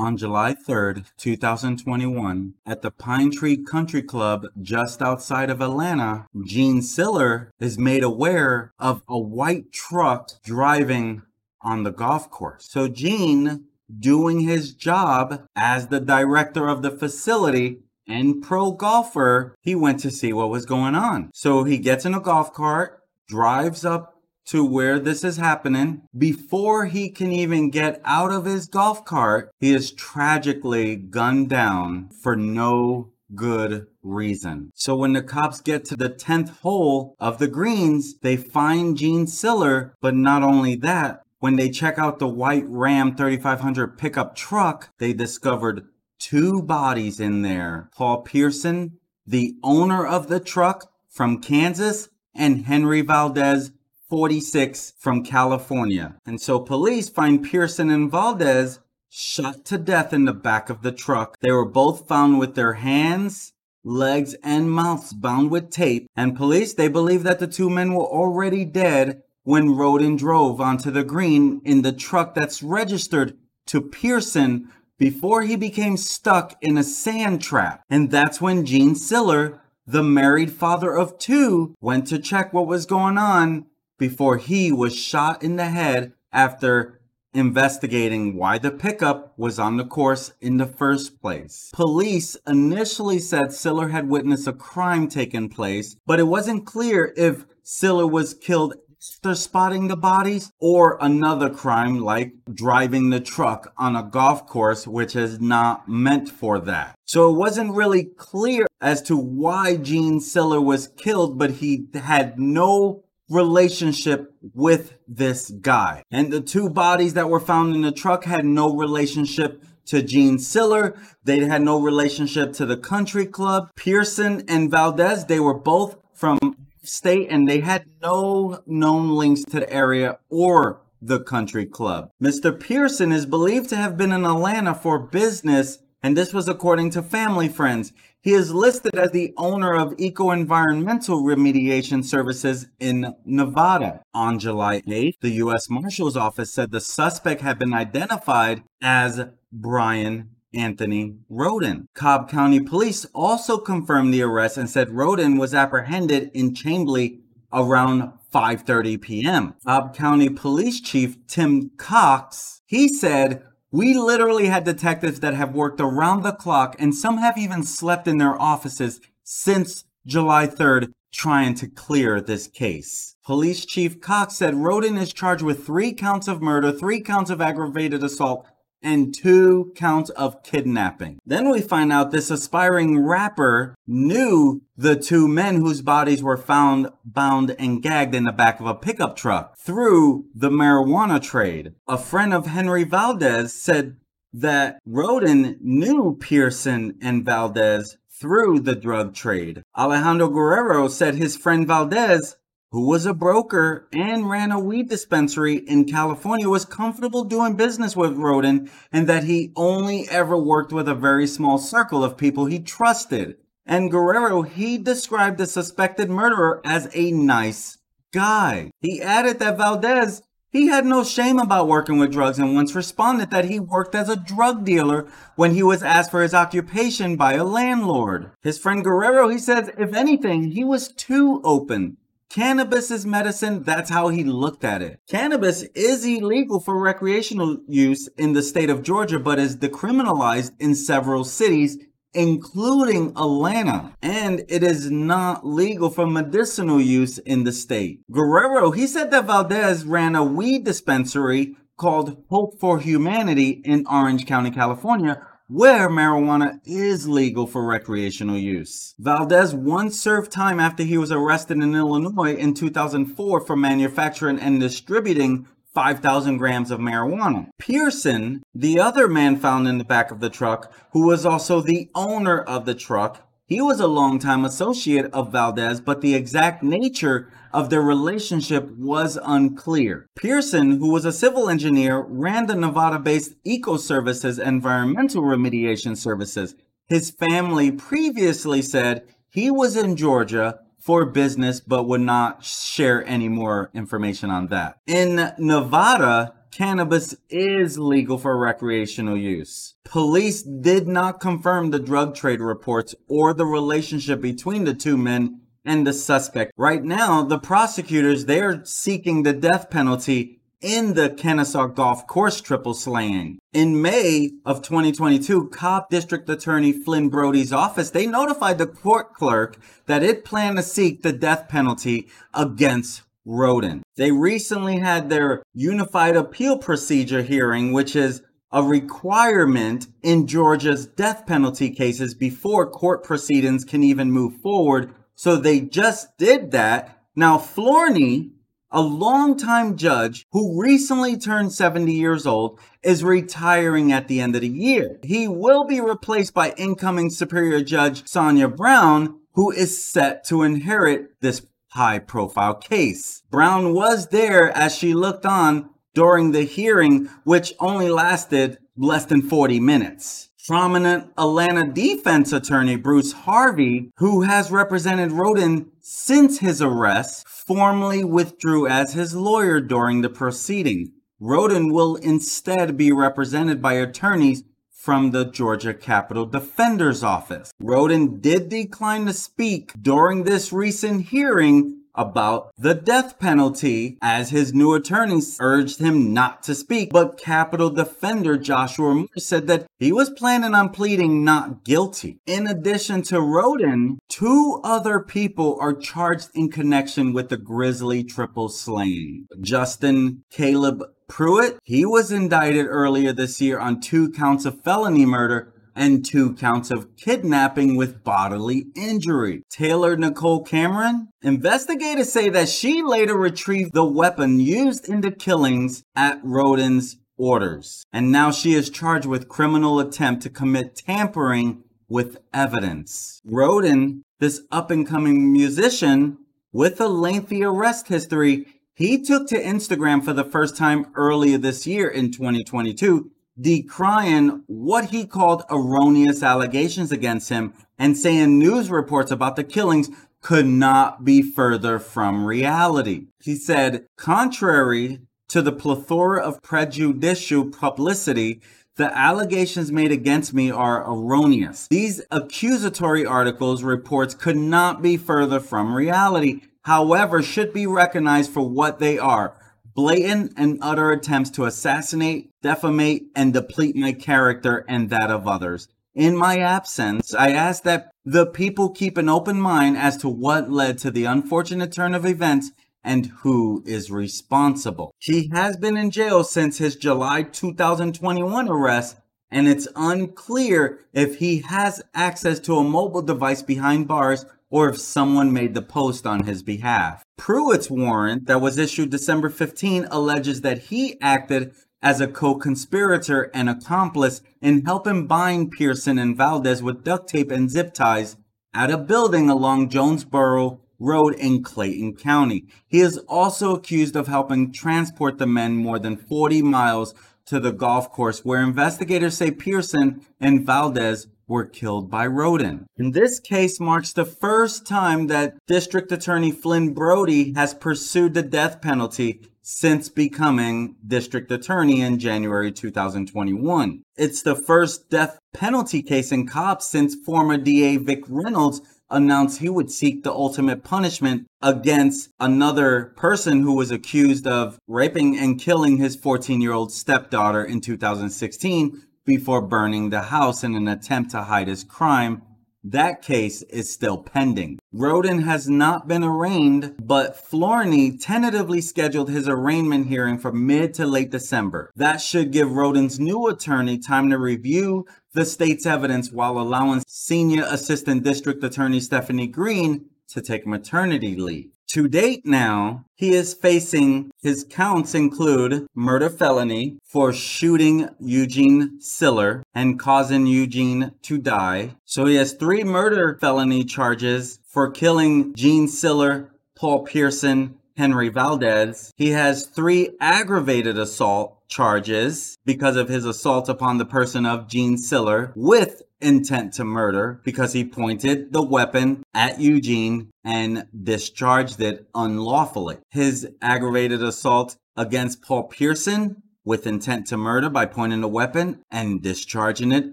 on July 3, 2021, at the Pine Tree Country Club just outside of Atlanta, Gene Siller is made aware of a white truck driving on the golf course. So Gene, doing his job as the director of the facility and pro golfer, he went to see what was going on. So he gets in a golf cart, drives up to where this is happening. Before he can even get out of his golf cart, he is tragically gunned down for no good reason. So when the cops get to the 10th hole of the greens, they find Gene Siller, but not only that, when they check out the white Ram 3500 pickup truck, they discovered two bodies in there. Paul Pearson, the owner of the truck from Kansas, and Henry Valdez, 46, from California. And so police find Pearson and Valdez shot to death in the back of the truck. They were both found with their hands, legs, and mouths bound with tape. And police, they believe that the two men were already dead when Rhoden drove onto the green in the truck that's registered to Pearson before he became stuck in a sand trap. And that's when Gene Siller, the married father of two, went to check what was going on before he was shot in the head after investigating why the pickup was on the course in the first place. Police initially said Siller had witnessed a crime taking place, but it wasn't clear if Siller was killed after spotting the bodies or another crime like driving the truck on a golf course, which is not meant for that. So it wasn't really clear as to why Gene Siller was killed, but he had no relationship with this guy. And the two bodies that were found in the truck had no relationship to Gene Siller. They had no relationship to the country club. Pearson and Valdez, they were both from state, and they had no known links to the area or the country club. Mr. Pearson is believed to have been in Atlanta for business, and this was according to family friends. He is listed as the owner of Eco-Environmental Remediation Services in Nevada. On July 8th, the U.S. Marshal's Office said the suspect had been identified as Bryan Anthony Rhoden. DeKalb County Police also confirmed the arrest and said Rhoden was apprehended in Chamblee around 5:30 p.m. DeKalb County Police Chief Tim Cox, he said, "We literally had detectives that have worked around the clock, and some have even slept in their offices since July 3rd trying to clear this case." Police Chief Cox said Rhoden is charged with 3 counts of murder, 3 counts of aggravated assault, and 2 counts of kidnapping. Then we find out this aspiring rapper knew the two men whose bodies were found bound and gagged in the back of a pickup truck through the marijuana trade. A friend of Henry Valdez said that Rhoden knew Pearson and Valdez through the drug trade. Alejandro Guerrero said his friend Valdez, who was a broker and ran a weed dispensary in California, was comfortable doing business with Rhoden, and that he only ever worked with a very small circle of people he trusted. And Guerrero, he described the suspected murderer as a nice guy. He added that Valdez, he had no shame about working with drugs, and once responded that he worked as a drug dealer when he was asked for his occupation by a landlord. His friend Guerrero, he says, if anything, he was too open. Cannabis is medicine. That's how he looked at it. Cannabis is illegal for recreational use in the state of Georgia, but is decriminalized in several cities, including Atlanta. And it is not legal for medicinal use in the state. Guerrero, he said that Valdez ran a weed dispensary called Hope for Humanity in Orange County, California, where marijuana is legal for recreational use. Valdez once served time after he was arrested in Illinois in 2004 for manufacturing and distributing 5,000 grams of marijuana. Pearson, the other man found in the back of the truck, who was also the owner of the truck, he was a longtime associate of Valdez, but the exact nature of their relationship was unclear. Pearson, who was a civil engineer, ran the Nevada-based Eco Services Environmental Remediation Services. His family previously said he was in Georgia for business, but would not share any more information on that. In Nevada, cannabis is legal for recreational use. Police did not confirm the drug trade reports or the relationship between the two men and the suspect. Right now, the prosecutors, they're seeking the death penalty in the Kennesaw golf course triple slaying. In May of 2022, Cobb District Attorney Flynn Broady's office, they notified the court clerk that it planned to seek the death penalty against Rhoden. They recently had their unified appeal procedure hearing, which is a requirement in Georgia's death penalty cases before court proceedings can even move forward. So they just did that. Now, Flournoy, a longtime judge who recently turned 70 years old, is retiring at the end of the year. He will be replaced by incoming Superior Judge Sonia Brown, who is set to inherit this high-profile case. Brown was there as she looked on during the hearing, which only lasted less than 40 minutes. Prominent Atlanta defense attorney Bruce Harvey, who has represented Rhoden since his arrest, formally withdrew as his lawyer during the proceeding. Rhoden will instead be represented by attorneys from the Georgia Capitol Defender's Office. Rhoden did decline to speak during this recent hearing about the death penalty, as his new attorneys urged him not to speak, but Capitol Defender Joshua Moore said that he was planning on pleading not guilty. In addition to Rhoden, two other people are charged in connection with the grisly triple slaying. Justin Caleb Pruitt, he was indicted earlier this year on 2 counts of felony murder and 2 counts of kidnapping with bodily injury. Taylor Nicole Cameron, investigators say that she later retrieved the weapon used in the killings at Rhoden's orders. And now she is charged with criminal attempt to commit tampering with evidence. Rhoden, this up-and-coming musician with a lengthy arrest history, he took to Instagram for the first time earlier this year in 2022, decrying what he called erroneous allegations against him and saying news reports about the killings could not be further from reality. He said, contrary to the plethora of prejudicial publicity, the allegations made against me are erroneous. These accusatory articles, reports could not be further from reality, however, should be recognized for what they are. Blatant and utter attempts to assassinate, defamate, and deplete my character and that of others. In my absence, I ask that the people keep an open mind as to what led to the unfortunate turn of events and who is responsible. He has been in jail since his July 2021 arrest, and it's unclear if he has access to a mobile device behind bars or if someone made the post on his behalf. Pruitt's warrant that was issued December 15 alleges that he acted as a co-conspirator and accomplice in helping bind Pearson and Valdez with duct tape and zip ties at a building along Jonesboro Road in Clayton County. He is also accused of helping transport the men more than 40 miles to the golf course, where investigators say Pearson and Valdez were killed by Rhoden. And this case marks the first time that District Attorney Flynn Broady has pursued the death penalty since becoming District Attorney in January 2021. It's the first death penalty case in Cobb since former DA Vic Reynolds announced he would seek the ultimate punishment against another person who was accused of raping and killing his 14-year-old stepdaughter in 2016. Before burning the house in an attempt to hide his crime. That case is still pending. Rhoden has not been arraigned, but Flournoy tentatively scheduled his arraignment hearing for mid to late December. That should give Rhoden's new attorney time to review the state's evidence while allowing Senior Assistant District Attorney Stephanie Green to take maternity leave. To date now, he is facing, his counts include murder felony for shooting Gene Siller and causing Gene to die. So he has 3 murder felony charges for killing Gene Siller, Paul Pearson, Henry Valdez. He has 3 aggravated assault charges because of his assault upon the person of Gene Siller with intent to murder, because he pointed the weapon at Gene and discharged it unlawfully. His aggravated assault against Paul Pearson with intent to murder by pointing a weapon and discharging it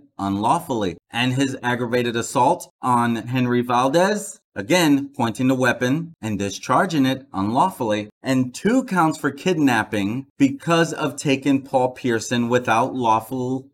unlawfully, and his aggravated assault on Henry Valdez, again, pointing the weapon and discharging it unlawfully, and 2 counts for kidnapping because of taking Paul Pearson without lawful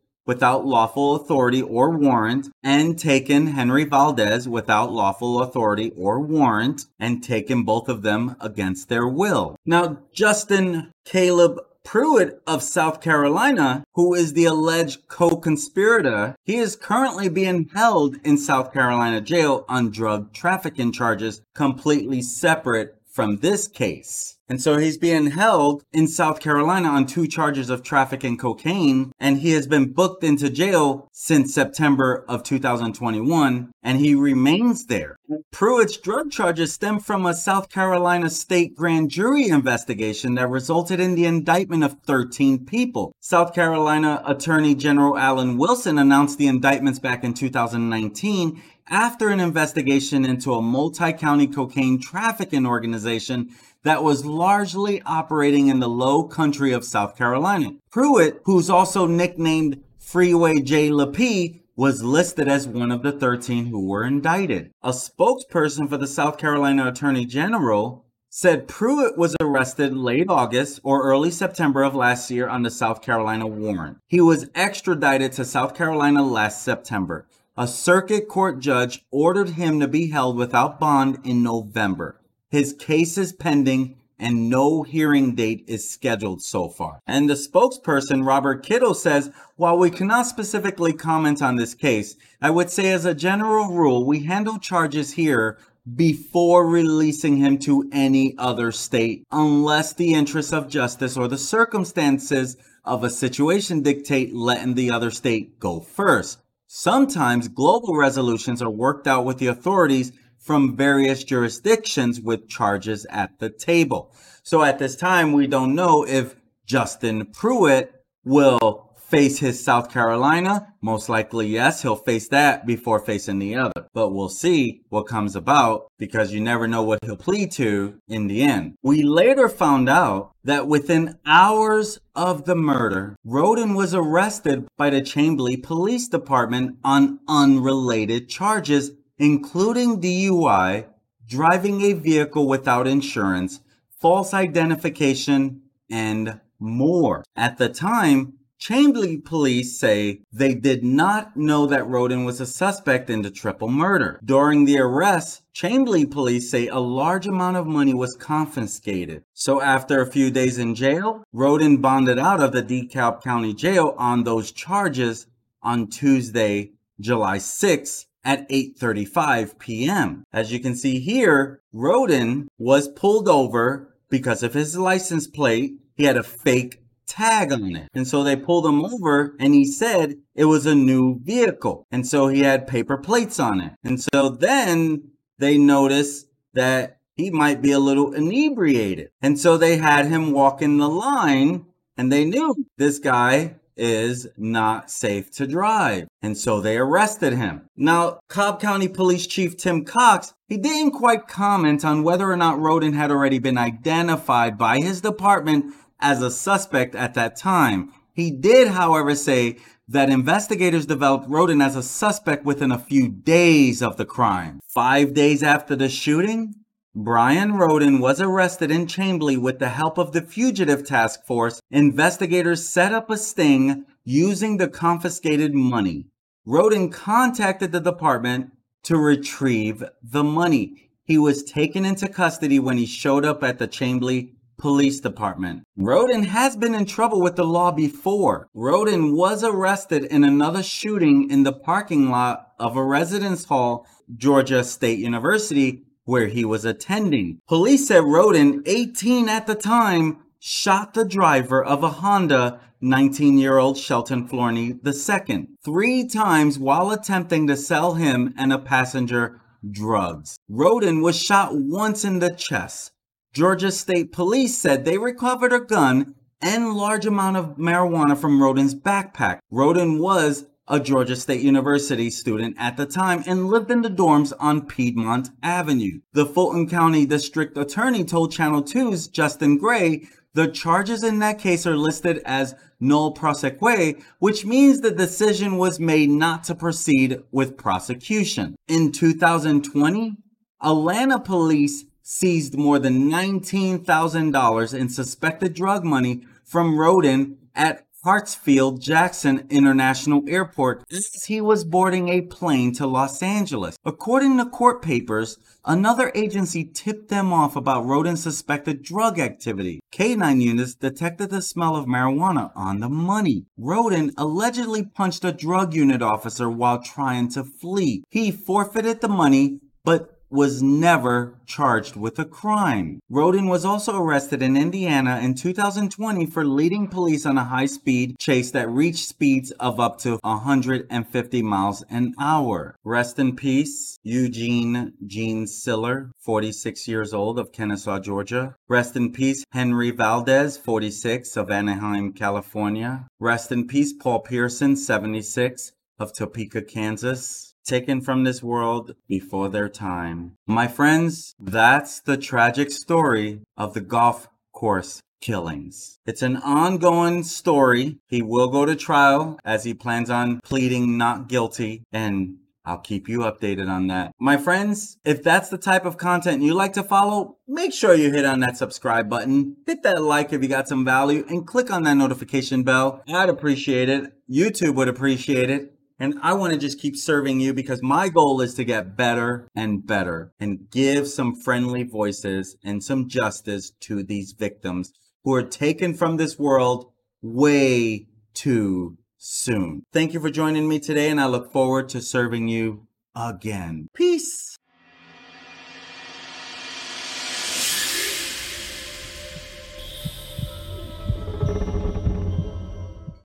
authority or warrant, and taken Henry Valdez without lawful authority or warrant, and taken both of them against their will. Now, Justin Caleb Pruitt of South Carolina, who is the alleged co-conspirator, he is currently being held in South Carolina jail on drug trafficking charges completely separate from this case. And so he's being held in South Carolina on 2 charges of trafficking cocaine, and he has been booked into jail since September of 2021, and he remains there. Pruitt's drug charges stem from a South Carolina state grand jury investigation that resulted in the indictment of 13 people. South Carolina Attorney General Alan Wilson announced the indictments back in 2019 after an investigation into a multi-county cocaine trafficking organization that was largely operating in the low country of South Carolina. Pruitt, who's also nicknamed Freeway Jay LaPee, was listed as one of the 13 who were indicted. A spokesperson for the South Carolina Attorney General said Pruitt was arrested late August or early September of last year on the South Carolina warrant. He was extradited to South Carolina last September. A circuit court judge ordered him to be held without bond in November. His case is pending and no hearing date is scheduled so far. And the spokesperson, Robert Kittle, says, while we cannot specifically comment on this case, I would say as a general rule, we handle charges here before releasing him to any other state, unless the interests of justice or the circumstances of a situation dictate letting the other state go first. Sometimes global resolutions are worked out with the authorities from various jurisdictions with charges at the table. So at this time, we don't know if Justin Pruitt will face his South Carolina. Most likely, yes, he'll face that before facing the other. But we'll see what comes about, because you never know what he'll plead to in the end. We later found out that within hours of the murder, Rhoden was arrested by the Chamblee Police Department on unrelated charges, including DUI, driving a vehicle without insurance, false identification, and more. At the time, Chamblee police say they did not know that Rhoden was a suspect in the triple murder. During the arrest, Chamblee police say a large amount of money was confiscated. So after a few days in jail, Rhoden bonded out of the DeKalb County Jail on those charges on Tuesday, July 6th. At 8:35 p.m. As you can see here, Rhoden was pulled over because of his license plate. He had a fake tag on it. And so they pulled him over, and he said it was a new vehicle. And so he had paper plates on it. And so then they noticed that he might be a little inebriated. And so they had him walk in the line, and they knew this guy is not safe to drive. And so they arrested him. Now, Cobb County Police Chief Tim Cox, he didn't quite comment on whether or not Rhoden had already been identified by his department as a suspect at that time. He did, however, say that investigators developed Rhoden as a suspect within a few days of the crime. 5 days after the shooting, Bryan Rhoden was arrested in Chamblee with the help of the Fugitive Task Force. Investigators set up a sting using the confiscated money. Rhoden contacted the department to retrieve the money. He was taken into custody when he showed up at the Chamblee Police Department. Rhoden has been in trouble with the law before. Rhoden was arrested in another shooting in the parking lot of a residence hall, Georgia State University, where he was attending. Police said Rhoden, 18 at the time, shot the driver of a Honda, 19-year-old Shelton Flournoy II, 3 times while attempting to sell him and a passenger drugs. Rhoden was shot once in the chest. Georgia State Police said they recovered a gun and large amount of marijuana from Rhoden's backpack. Rhoden was a Georgia State University student at the time and lived in the dorms on Piedmont Avenue. The Fulton County District Attorney told Channel 2's Justin Gray The charges in that case are listed as null prosequi, which means the decision was made not to proceed with prosecution. In 2020, Atlanta police seized more than $19,000 in suspected drug money from Rhoden at Hartsfield-Jackson International Airport as he was boarding a plane to Los Angeles. According to court papers, another agency tipped them off about Rhoden's suspected drug activity. K-9 units detected the smell of marijuana on the money. Rhoden allegedly punched a drug unit officer while trying to flee. He forfeited the money, but was never charged with a crime. Rhoden was also arrested in Indiana in 2020 for leading police on a high-speed chase that reached speeds of up to 150 miles an hour. Rest in peace, Gene Siller, 46 years old of Kennesaw, Georgia. Rest in peace, Henry Valdez, 46 of Anaheim, California. Rest in peace, Paul Pearson, 76 of Topeka, Kansas. Taken from this world before their time. My friends, that's the tragic story of the golf course killings. It's an ongoing story. He will go to trial as he plans on pleading not guilty, and I'll keep you updated on that. My friends, if that's the type of content you like to follow, make sure you hit on that subscribe button, hit that like if you got some value, and click on that notification bell. I'd appreciate it. YouTube would appreciate it. And I want to just keep serving you because my goal is to get better and better and give some friendly voices and some justice to these victims who are taken from this world way too soon. Thank you for joining me today, and I look forward to serving you again. Peace.